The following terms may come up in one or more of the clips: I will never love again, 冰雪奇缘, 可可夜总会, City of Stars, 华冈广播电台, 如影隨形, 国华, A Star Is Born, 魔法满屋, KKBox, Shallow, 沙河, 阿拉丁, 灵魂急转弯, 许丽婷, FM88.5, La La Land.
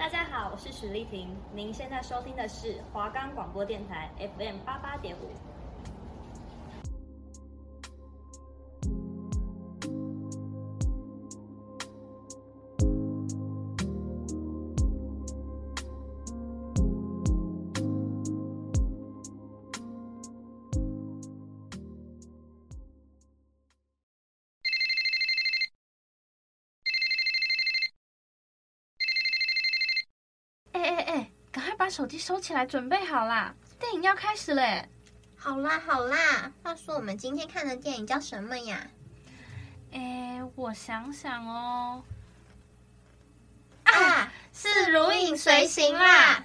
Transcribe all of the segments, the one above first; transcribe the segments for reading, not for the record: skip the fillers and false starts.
大家好，我是许丽婷，您现在收听的是华冈广播电台 FM 88.5。把手机收起来，准备好啦！电影要开始了。好啦，话说我们今天看的电影叫什么呀？我想想哦。啊，是《如影随形》啦！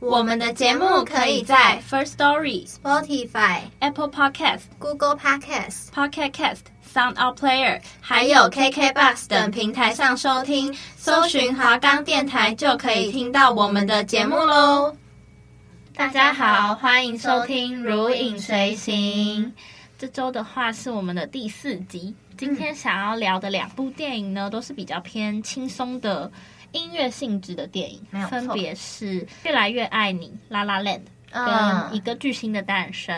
我们的节目可以在 First Story、Spotify、Apple Podcast、Google Podcast、Pocket Cast、SoundOut Player， 还有 KKBox 等平台上收听，搜寻华冈电台就可以听到我们的节目喽。大家好，欢迎收听《如影随形》。这周的话是我们的第4集，今天想要聊的2部电影呢，都是比较偏轻松的音乐性质的电影，分别是《越来越爱你》、《La La Land》跟《一个巨星的诞生》。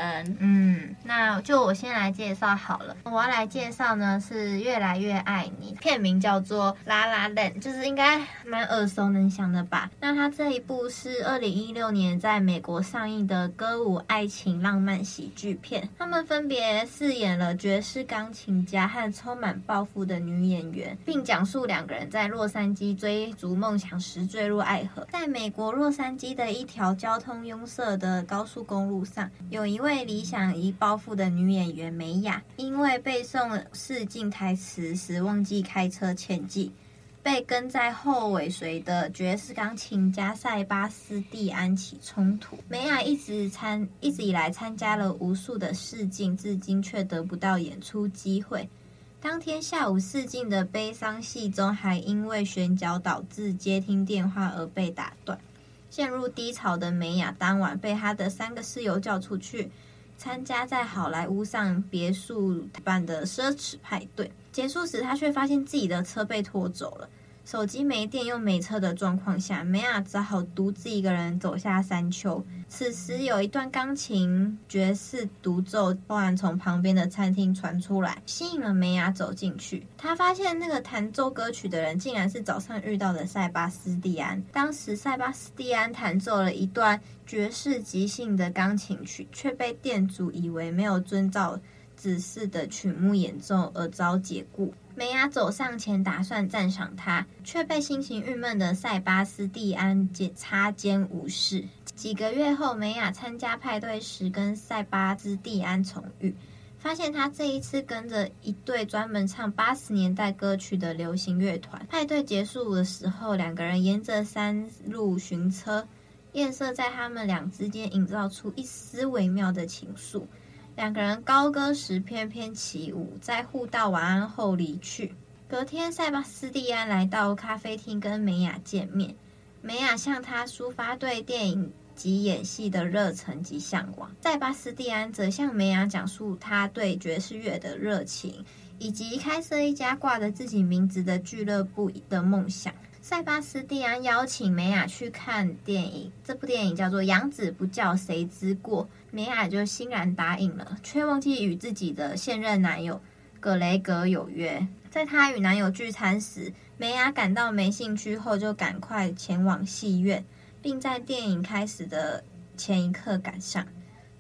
那就我先来介绍好了。我要来介绍呢是《越来越爱你》，片名叫做《La La Land》，就是应该蛮耳熟能详的吧。那它这一部是2016年在美国上映的歌舞爱情浪漫喜剧片，他们分别饰演了爵士钢琴家和充满抱负的女演员，并讲述2个人在洛杉矶追逐梦想时坠入爱河。在美国洛杉矶的一条交通拥塞的高速公路上，有一位理想与抱负的女演员梅雅，因为背诵试镜台词时忘记开车前进，被跟在后尾随的爵士钢琴家塞巴斯蒂安起冲突。梅雅一直以来参加了无数的试镜，至今却得不到演出机会。当天下午试镜的悲伤戏中，还因为选角导致接听电话而被打断。陷入低潮的梅雅当晚被她的3个室友叫出去参加在好莱坞上别墅办的奢侈派对，结束时她却发现自己的车被拖走了，手机没电又没车的状况下，梅雅只好独自1个人走下山丘。此时有一段钢琴爵士独奏突然从旁边的餐厅传出来，吸引了梅雅走进去。她发现那个弹奏歌曲的人竟然是早上遇到的塞巴斯蒂安。当时塞巴斯蒂安弹奏了一段爵士即兴的钢琴曲，却被店主以为没有遵照指示的曲目演奏而遭解雇。梅雅走上前打算赞赏他，却被心情郁闷的塞巴斯蒂安擦肩无视。几个月后，梅雅参加派对时跟塞巴斯蒂安重遇，发现他这一次跟着一对专门唱80年代歌曲的流行乐团。派对结束的时候，2个人沿着山路寻车，夜色在他们俩之间营造出一丝微妙的情愫。2个人高歌时翩翩起舞，在互道晚安后离去。隔天，塞巴斯蒂安来到咖啡厅跟梅雅见面，梅雅向他抒发对电影及演戏的热忱及向往，塞巴斯蒂安则向梅雅讲述他对爵士乐的热情，以及开设一家挂着自己名字的俱乐部的梦想。塞巴斯蒂安邀请梅雅去看电影，这部电影叫做《养子不教谁之过》，梅雅就欣然答应了，却忘记与自己的现任男友葛雷格有约。在她与男友聚餐时，梅雅感到没兴趣后，就赶快前往戏院，并在电影开始的前一刻赶上。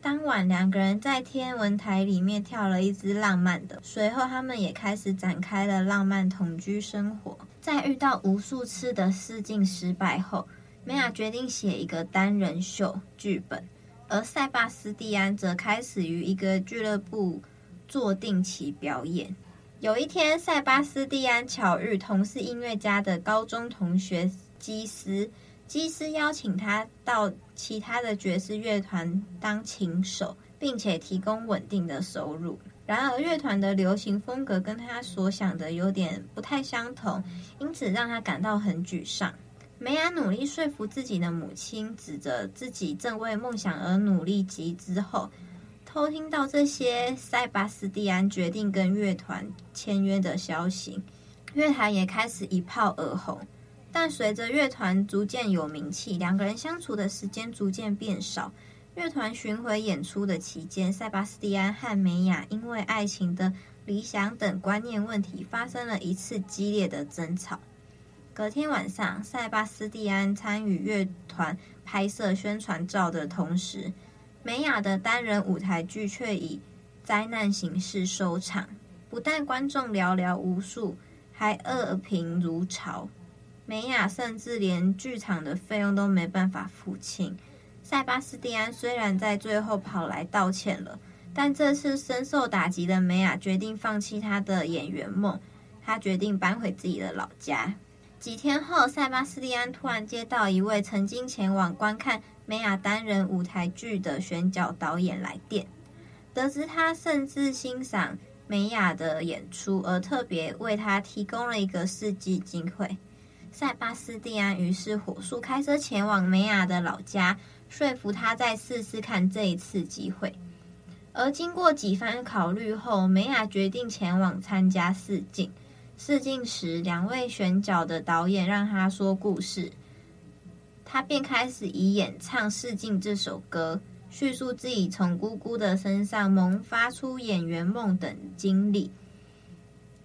当晚，2个人在天文台里面跳了一支浪漫的，随后他们也开始展开了浪漫同居生活。在遇到无数次的试镜失败后，梅雅决定写一个单人秀剧本，而塞巴斯蒂安则开始于一个俱乐部做定期表演。有一天，塞巴斯蒂安巧遇同是音乐家的高中同学基斯，基斯邀请他到其他的爵士乐团当琴手，并且提供稳定的收入。然而，乐团的流行风格跟他所想的有点不太相同，因此让他感到很沮丧。梅雅努力说服自己的母亲，指着自己正为梦想而努力及之后，偷听到这些塞巴斯蒂安决定跟乐团签约的消息，乐坛也开始一炮而红。但随着乐团逐渐有名气，两个人相处的时间逐渐变少。乐团巡回演出的期间，塞巴斯蒂安和梅雅因为爱情的理想等观念问题发生了一次激烈的争吵。隔天晚上，塞巴斯蒂安参与乐团拍摄宣传照的同时，梅雅的单人舞台剧却以灾难形式收场，不但观众寥寥无数，还恶评如潮。梅雅甚至连剧场的费用都没办法付清。塞巴斯蒂安虽然在最后跑来道歉了，但这次深受打击的梅雅决定放弃她的演员梦，她决定搬回自己的老家。几天后，塞巴斯蒂安突然接到一位曾经前往观看梅雅单人舞台剧的选角导演来电，得知他甚至欣赏梅雅的演出，而特别为她提供了一个世纪机会。塞巴斯蒂安于是火速开车前往梅雅的老家，说服他再试试看这一次机会。而经过几番考虑后，梅雅决定前往参加试镜。试镜时，两位选角的导演让他说故事，他便开始以演唱试镜这首歌，叙述自己从姑姑的身上萌发出演员梦等经历。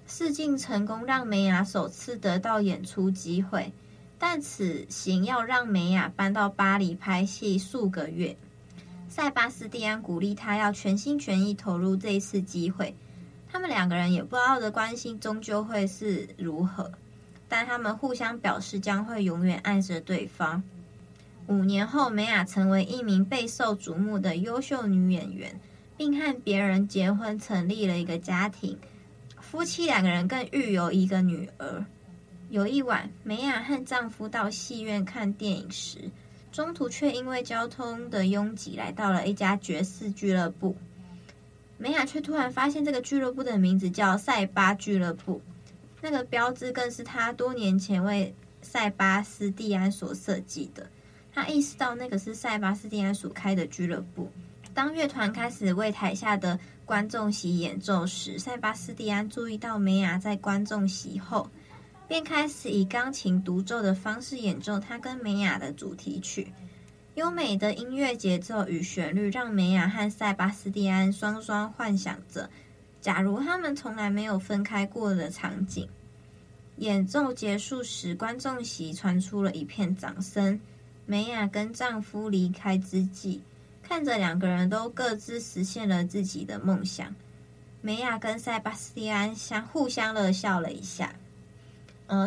试镜成功让梅雅首次得到演出机会，但此行要让梅雅搬到巴黎拍戏数个月。塞巴斯蒂安鼓励她要全心全意投入这一次机会，他们两个人也不知道的关系终究会是如何，但他们互相表示将会永远爱着对方。5年后，梅雅成为一名备受瞩目的优秀女演员，并和别人结婚，成立了一个家庭。夫妻两个人更育有一个女儿。有一晚，梅雅和丈夫到戏院看电影时，中途却因为交通的拥挤来到了一家爵士俱乐部。梅雅却突然发现这个俱乐部的名字叫塞巴俱乐部，那个标志更是她多年前为塞巴斯蒂安所设计的。他意识到那个是塞巴斯蒂安所开的俱乐部。当乐团开始为台下的观众席演奏时，塞巴斯蒂安注意到梅雅在观众席后，便开始以钢琴独奏的方式演奏他跟梅雅的主题曲。优美的音乐节奏与旋律让梅雅和塞巴斯蒂安双双幻想着假如他们从来没有分开过的场景。演奏结束时，观众席传出了一片掌声。梅雅跟丈夫离开之际，看着两个人都各自实现了自己的梦想，梅雅跟塞巴斯蒂安互相乐笑了一下。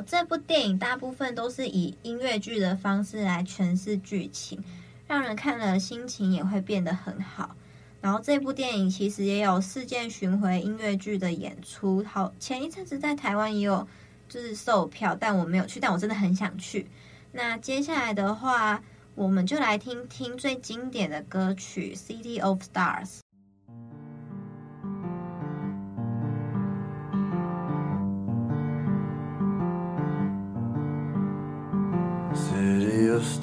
这部电影大部分都是以音乐剧的方式来诠释剧情，让人看了心情也会变得很好。然后这部电影其实也有事件巡回音乐剧的演出，好，前一阵子在台湾也有就是售票，但我没有去，但我真的很想去。那接下来的话，我们就来听听最经典的歌曲《City of Stars》。City of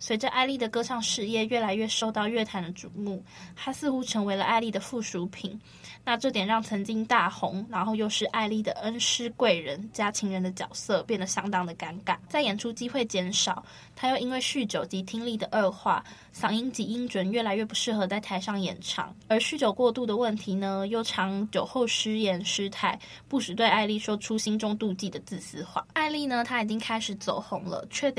随着艾莉的歌唱事业越来越受到乐坛的瞩目，他似乎成为了艾莉的附属品。那这点让曾经大红然后又是艾莉的恩师贵人加情人的角色变得相当的尴尬。在演出机会减少，他又因为酗酒及听力的恶化，嗓音及音准越来越不适合在台上演唱。而酗酒过度的问题呢，又常酒后失言失态，不时对艾莉说出心中妒忌的自私话。艾莉呢，她已经开始走红了，却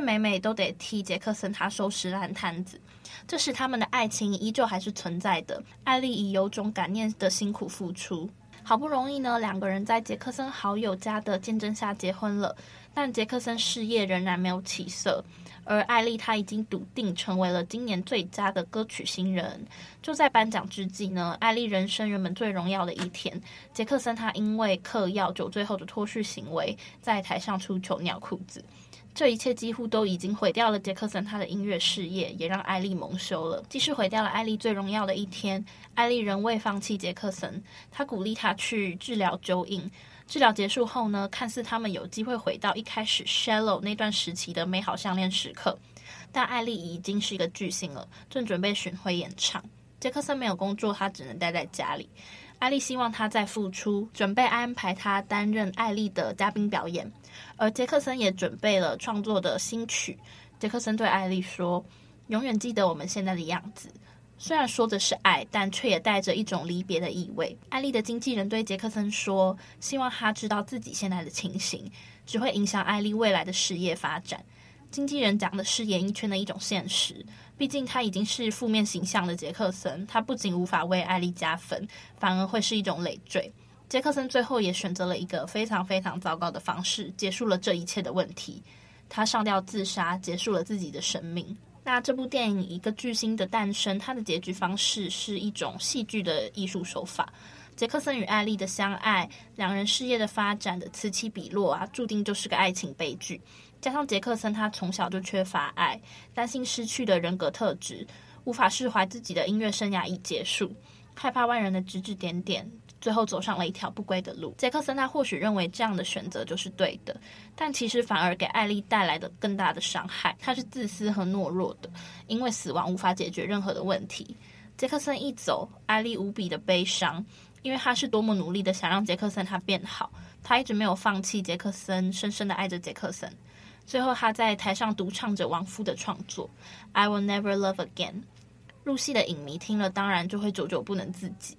每每都得替杰克森他收拾烂摊子。这时他们的爱情依旧还是存在的，艾莉以有种感念的辛苦付出。好不容易呢，两个人在杰克森好友家的见证下结婚了，但杰克森事业仍然没有起色。而艾莉她已经笃定成为了今年最佳的歌曲新人。就在颁奖之际呢，艾莉人生原本最荣耀的一天，杰克森他因为嗑药酒醉后的脱序行为，在台上出糗尿裤子。这一切几乎都已经毁掉了杰克森他的音乐事业，也让艾莉蒙羞了。即使毁掉了艾莉最荣耀的一天，艾莉仍未放弃杰克森，她鼓励他去治疗酒瘾。治疗结束后呢，看似他们有机会回到一开始 Shallow 那段时期的美好相恋时刻，但艾莉已经是一个巨星了，正准备巡回演唱。杰克森没有工作，他只能待在家里。艾莉希望他再复出，准备安排他担任艾莉的嘉宾表演，而杰克森也准备了创作的新曲。杰克森对艾莉说：“永远记得我们现在的样子。”虽然说的是爱，但却也带着一种离别的意味。艾莉的经纪人对杰克森说：“希望他知道自己现在的情形，只会影响艾莉未来的事业发展。”经纪人讲的是演艺圈的一种现实，毕竟他已经是负面形象的杰克森，他不仅无法为艾莉加分，反而会是一种累赘。杰克森最后也选择了一个非常非常糟糕的方式，结束了这一切的问题。他上吊自杀，结束了自己的生命。那这部电影《一个巨星的诞生》，它的结局方式是一种戏剧的艺术手法。杰克森与艾莉的相爱，两人事业的发展的此起彼落啊，注定就是个爱情悲剧。加上杰克森他从小就缺乏爱，担心失去的人格特质，无法释怀自己的音乐生涯已结束，害怕外人的指指点点，最后走上了一条不归的路。杰克森他或许认为这样的选择就是对的，但其实反而给艾莉带来的更大的伤害。他是自私和懦弱的，因为死亡无法解决任何的问题。杰克森一走，艾莉无比的悲伤，因为他是多么努力的想让杰克森他变好，他一直没有放弃杰克森，深深的爱着杰克森。最后他在台上独唱着亡夫的创作 I will never love again。 入戏的影迷听了当然就会久久不能自己。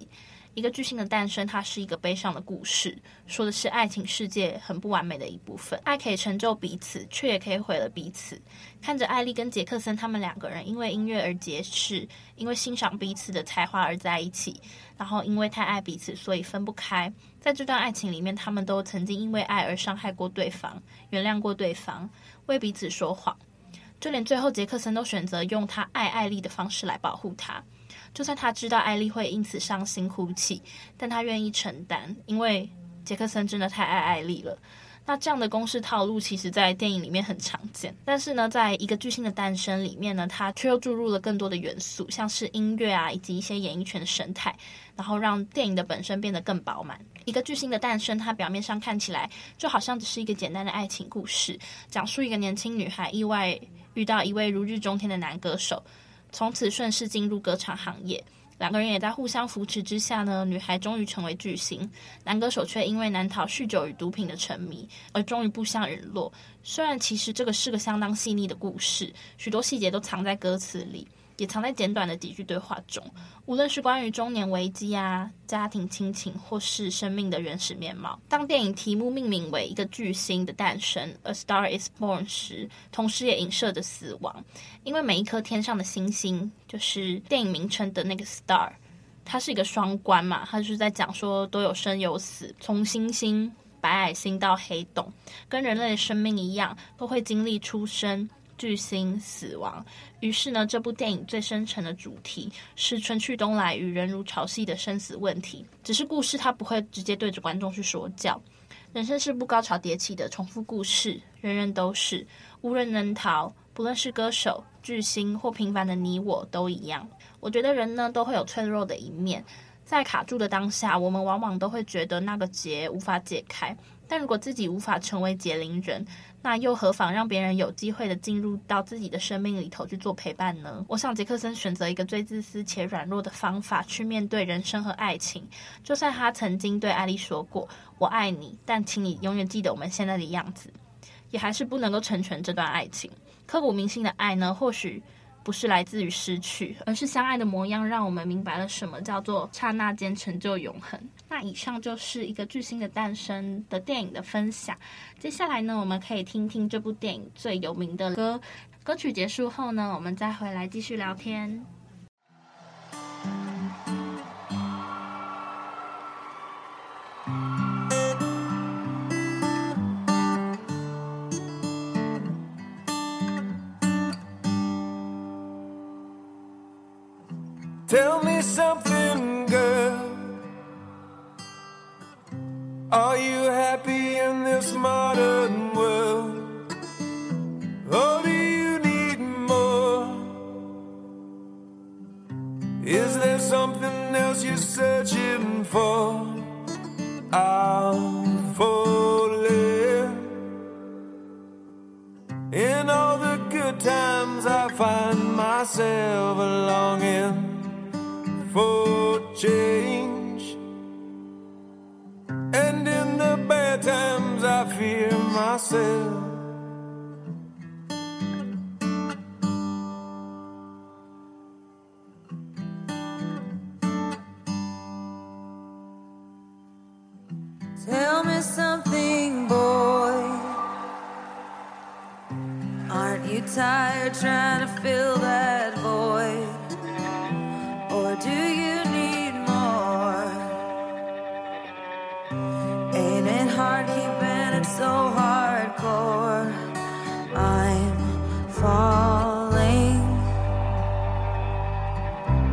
一个巨星的诞生，它是一个悲伤的故事，说的是爱情世界很不完美的一部分。爱可以成就彼此，却也可以毁了彼此。看着艾莉跟杰克森他们两个人因为音乐而结识，因为欣赏彼此的才华而在一起，然后因为太爱彼此所以分不开。在这段爱情里面，他们都曾经因为爱而伤害过对方，原谅过对方，为彼此说谎，就连最后杰克森都选择用他爱艾莉的方式来保护她。就算他知道艾莉会因此伤心哭泣，但他愿意承担，因为杰克森真的太爱艾莉了。那这样的公式套路其实在电影里面很常见，但是呢，在一个巨星的诞生里面呢，它却又注入了更多的元素，像是音乐啊，以及一些演艺圈的生态，然后让电影的本身变得更饱满。一个巨星的诞生，它表面上看起来就好像只是一个简单的爱情故事，讲述一个年轻女孩意外遇到一位如日中天的男歌手，从此顺势进入歌唱行业。两个人也在互相扶持之下呢，女孩终于成为巨星，男歌手却因为难逃酗酒与毒品的沉迷而终于不相陨落。虽然其实这个是个相当细腻的故事，许多细节都藏在歌词里，也藏在简短的几句对话中，无论是关于中年危机啊、家庭亲情，或是生命的原始面貌。当电影题目命名为《一个巨星的诞生》 A Star is Born 时，同时也影射着死亡，因为每一颗天上的星星，就是电影名称的那个 Star， 它是一个双关嘛，它就是在讲说都有生有死，从星星、白矮星到黑洞，跟人类的生命一样，都会经历出生、巨星、死亡。于是呢，这部电影最深沉的主题是春去冬来与人如潮汐的生死问题。只是故事它不会直接对着观众去说教，人生是部高潮迭起的重复故事，人人都是，无人能逃，不论是歌手、巨星或平凡的你我都一样。我觉得人呢都会有脆弱的一面，在卡住的当下，我们往往都会觉得那个结无法解开，但如果自己无法成为解铃人，那又何妨让别人有机会的进入到自己的生命里头去做陪伴呢？我想杰克森选择一个最自私且软弱的方法去面对人生和爱情，就算他曾经对艾莉说过我爱你，但请你永远记得我们现在的样子，也还是不能够成全这段爱情。刻骨铭心的爱呢，或许不是来自于失去，而是相爱的模样让我们明白了什么叫做刹那间成就永恒。那以上就是一个巨星的诞生的电影的分享，接下来呢我们可以听听这部电影最有名的歌，歌曲结束后呢我们再回来继续聊天。Tell me something, girl. Are you happy in this modern world? Or do you need more? Is there something else you're searching for? I'm falling. In all the good times, I find myself longing.For change, and in the bad times I fear myself. Tell me something, boy. Aren't you tired trying to fill that void?Or do you need more? Ain't it hard keeping it so hardcore? I'm falling.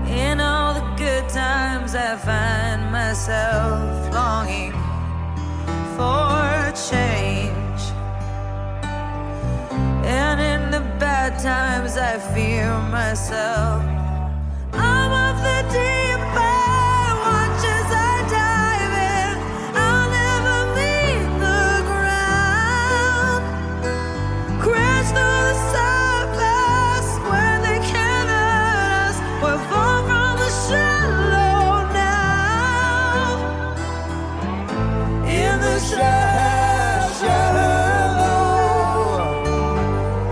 In all the good times I find myself longing for change, and in the bad times I fear myself.The deeper watch as I dive in, I'll never leave the ground. Crash through the surface where they can't hurt us. We're far from the shallow now. In the shallow,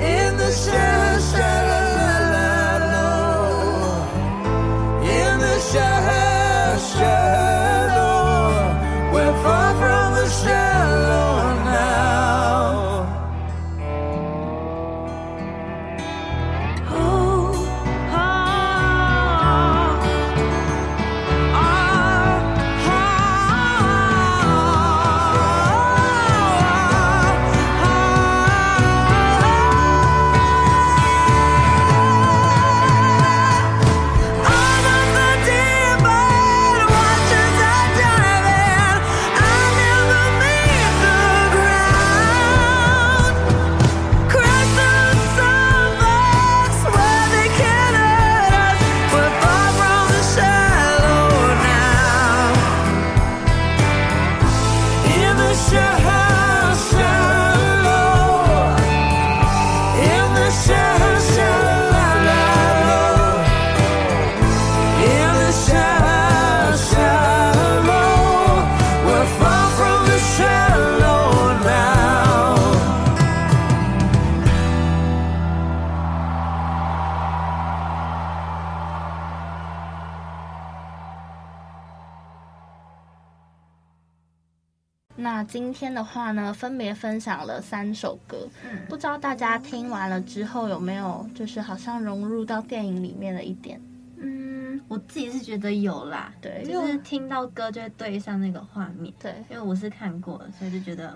in the shallow.Shallow, we're far from the shallow now.今天的话呢分别分享了三首歌，不知道大家听完了之后有没有就是好像融入到电影里面的一点。我自己是觉得有啦，对，就是听到歌就会对上那个画面，对，因为我是看过的，所以就觉得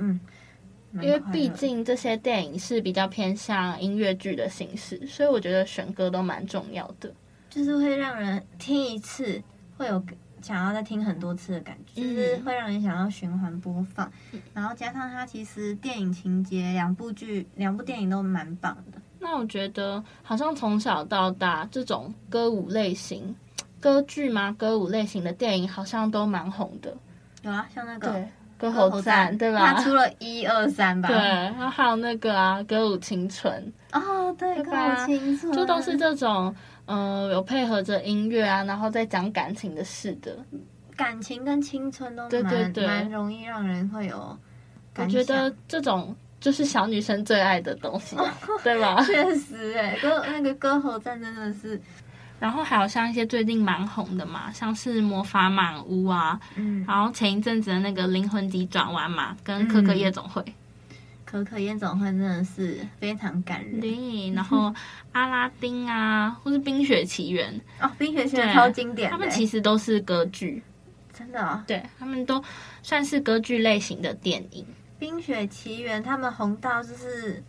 因为毕竟这些电影是比较偏向音乐剧的形式，所以我觉得选歌都蛮重要的，就是会让人听一次会有想要再听很多次的感觉，就是会让人想要循环播放。然后加上它其实电影情节，两部电影都蛮棒的。那我觉得好像从小到大这种歌舞类型歌剧吗？歌舞类型的电影好像都蛮红的。有啊，像那个对歌喉战，对吧？他出了1、2、3吧。对，然后还有那个啊，歌舞青春。哦，对，歌舞青春，就都是这种，有配合着音乐啊，然后再讲感情的事的。感情跟青春都蛮容易让人会有感想。我觉得这种就是小女生最爱的东西，对吧？确实，那个歌喉战真的是。然后还有像一些最近蛮红的嘛，像是魔法满屋啊，然后前一阵子的那个灵魂急转弯嘛，跟可可夜总会，可可夜总会真的是非常感人。对，然后阿拉丁啊，或是冰雪奇缘哦，冰雪奇缘超经典，他们其实都是歌剧，真的哦，对，他们都算是歌剧类型的电影。冰雪奇缘他们红到就是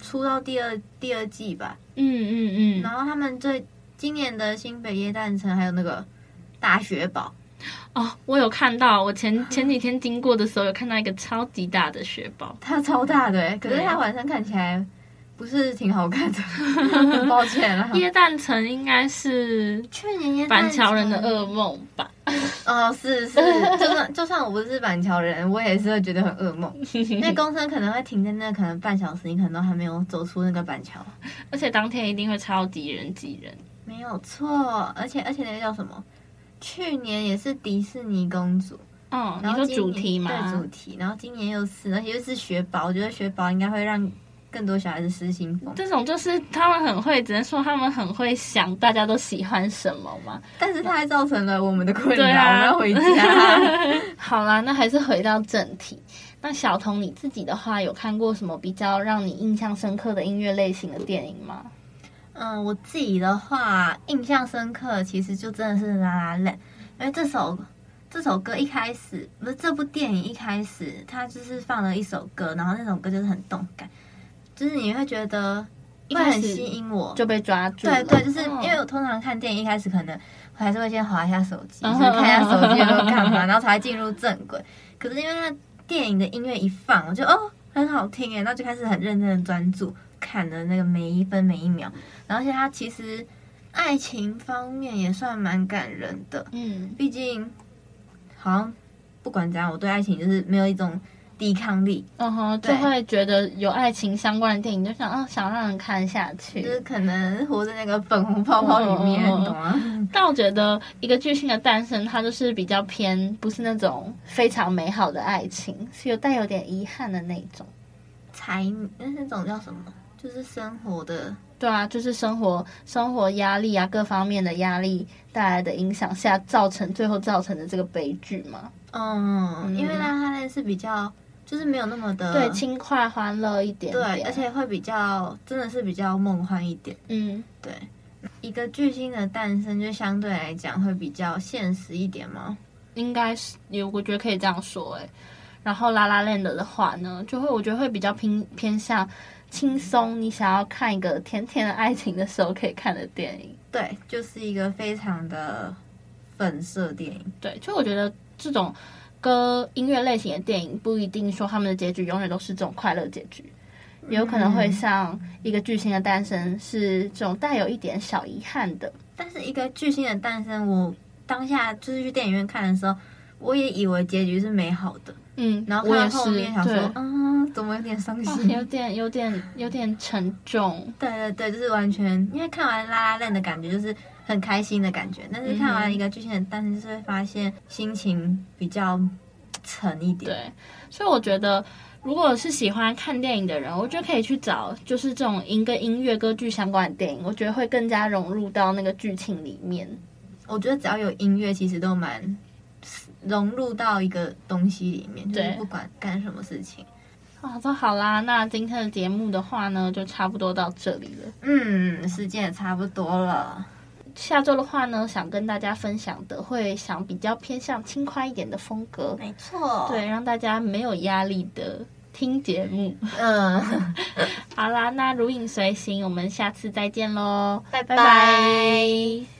出到第二季吧，然后他们今年的新北耶诞城还有那个大雪堡哦，我有看到，我前几天经过的时候有看到一个超级大的雪堡，它超大的可是它晚上看起来不是挺好看的，很抱歉啦。耶诞城应该是去年板桥人的噩梦吧？哦，是是，就算我不是板桥人，我也是会觉得很噩梦。那公车可能会停在那，可能半小时，你可能都还没有走出那个板桥，而且当天一定会超级人挤人。没有错，而且那个叫什么？去年也是迪士尼公主，哦，然后你说主题嘛，对主题，然后今年又是，而且又是雪宝，我觉得雪宝应该会让更多小孩子失心疯。这种就是他们很会，只能说他们很会想大家都喜欢什么嘛。但是它还造成了我们的困扰，我们要回家。好啦，那还是回到正题。那小彤你自己的话，有看过什么比较让你印象深刻的音乐类型的电影吗？我自己的话，印象深刻其实就真的是《La La Land》，因为这首歌一开始不是这部电影一开始，它就是放了一首歌，然后那首歌就是很动感，就是你会觉得会很吸引我，就被抓住了。对对，就是因为我通常看电影一开始可能我还是会先滑一下手机，就是看一下手机有没有干嘛，然后才会进入正轨。可是因为它电影的音乐一放，我就哦很好听耶，然后就开始很认真的专注。看的那个每一分每一秒，然后现在他其实爱情方面也算蛮感人的，毕竟好像不管怎样，我对爱情就是没有一种抵抗力，就会觉得有爱情相关的电影就想想让人看下去，就是可能活在那个粉红泡泡里面，你懂吗？但我觉得一个巨星的诞生，它就是比较偏不是那种非常美好的爱情，是有带有点遗憾的那种，那种叫什么？就是生活的，对啊，就是生活压力啊，各方面的压力带来的影响下，最后造成的这个悲剧嘛。因为它那是比较，就是没有那么的对轻快欢乐一点，对，而且会比较真的是比较梦幻一点。对，一个巨星的诞生就相对来讲会比较现实一点吗？应该是，我觉得可以这样说，然后 La La Land 的话呢，就会我觉得会比较偏向。轻松，你想要看一个甜甜的爱情的时候可以看的电影，对，就是一个非常的粉色电影。对，就我觉得这种音乐类型的电影不一定说他们的结局永远都是这种快乐结局，也有可能会像一个巨星的诞生是这种带有一点小遗憾的。但是一个巨星的诞生，我当下就是去电影院看的时候，我也以为结局是美好的，然后看到后面想说，怎么有点伤心，有点沉重。对对对，就是完全因为看完《La La Land》的感觉就是很开心的感觉，但是看完一个剧情，但是就会发现心情比较沉一点。对，所以我觉得如果是喜欢看电影的人，我觉得可以去找就是这种跟音乐歌剧相关的电影，我觉得会更加融入到那个剧情里面。我觉得只要有音乐，其实都蛮融入到一个东西里面，就是不管干什么事情。那好啦，那今天的节目的话呢，就差不多到这里了。时间也差不多了。下周的话呢，想跟大家分享的会想比较偏向轻快一点的风格，没错，对，让大家没有压力的听节目。好啦，那如影随形，我们下次再见咯，拜拜。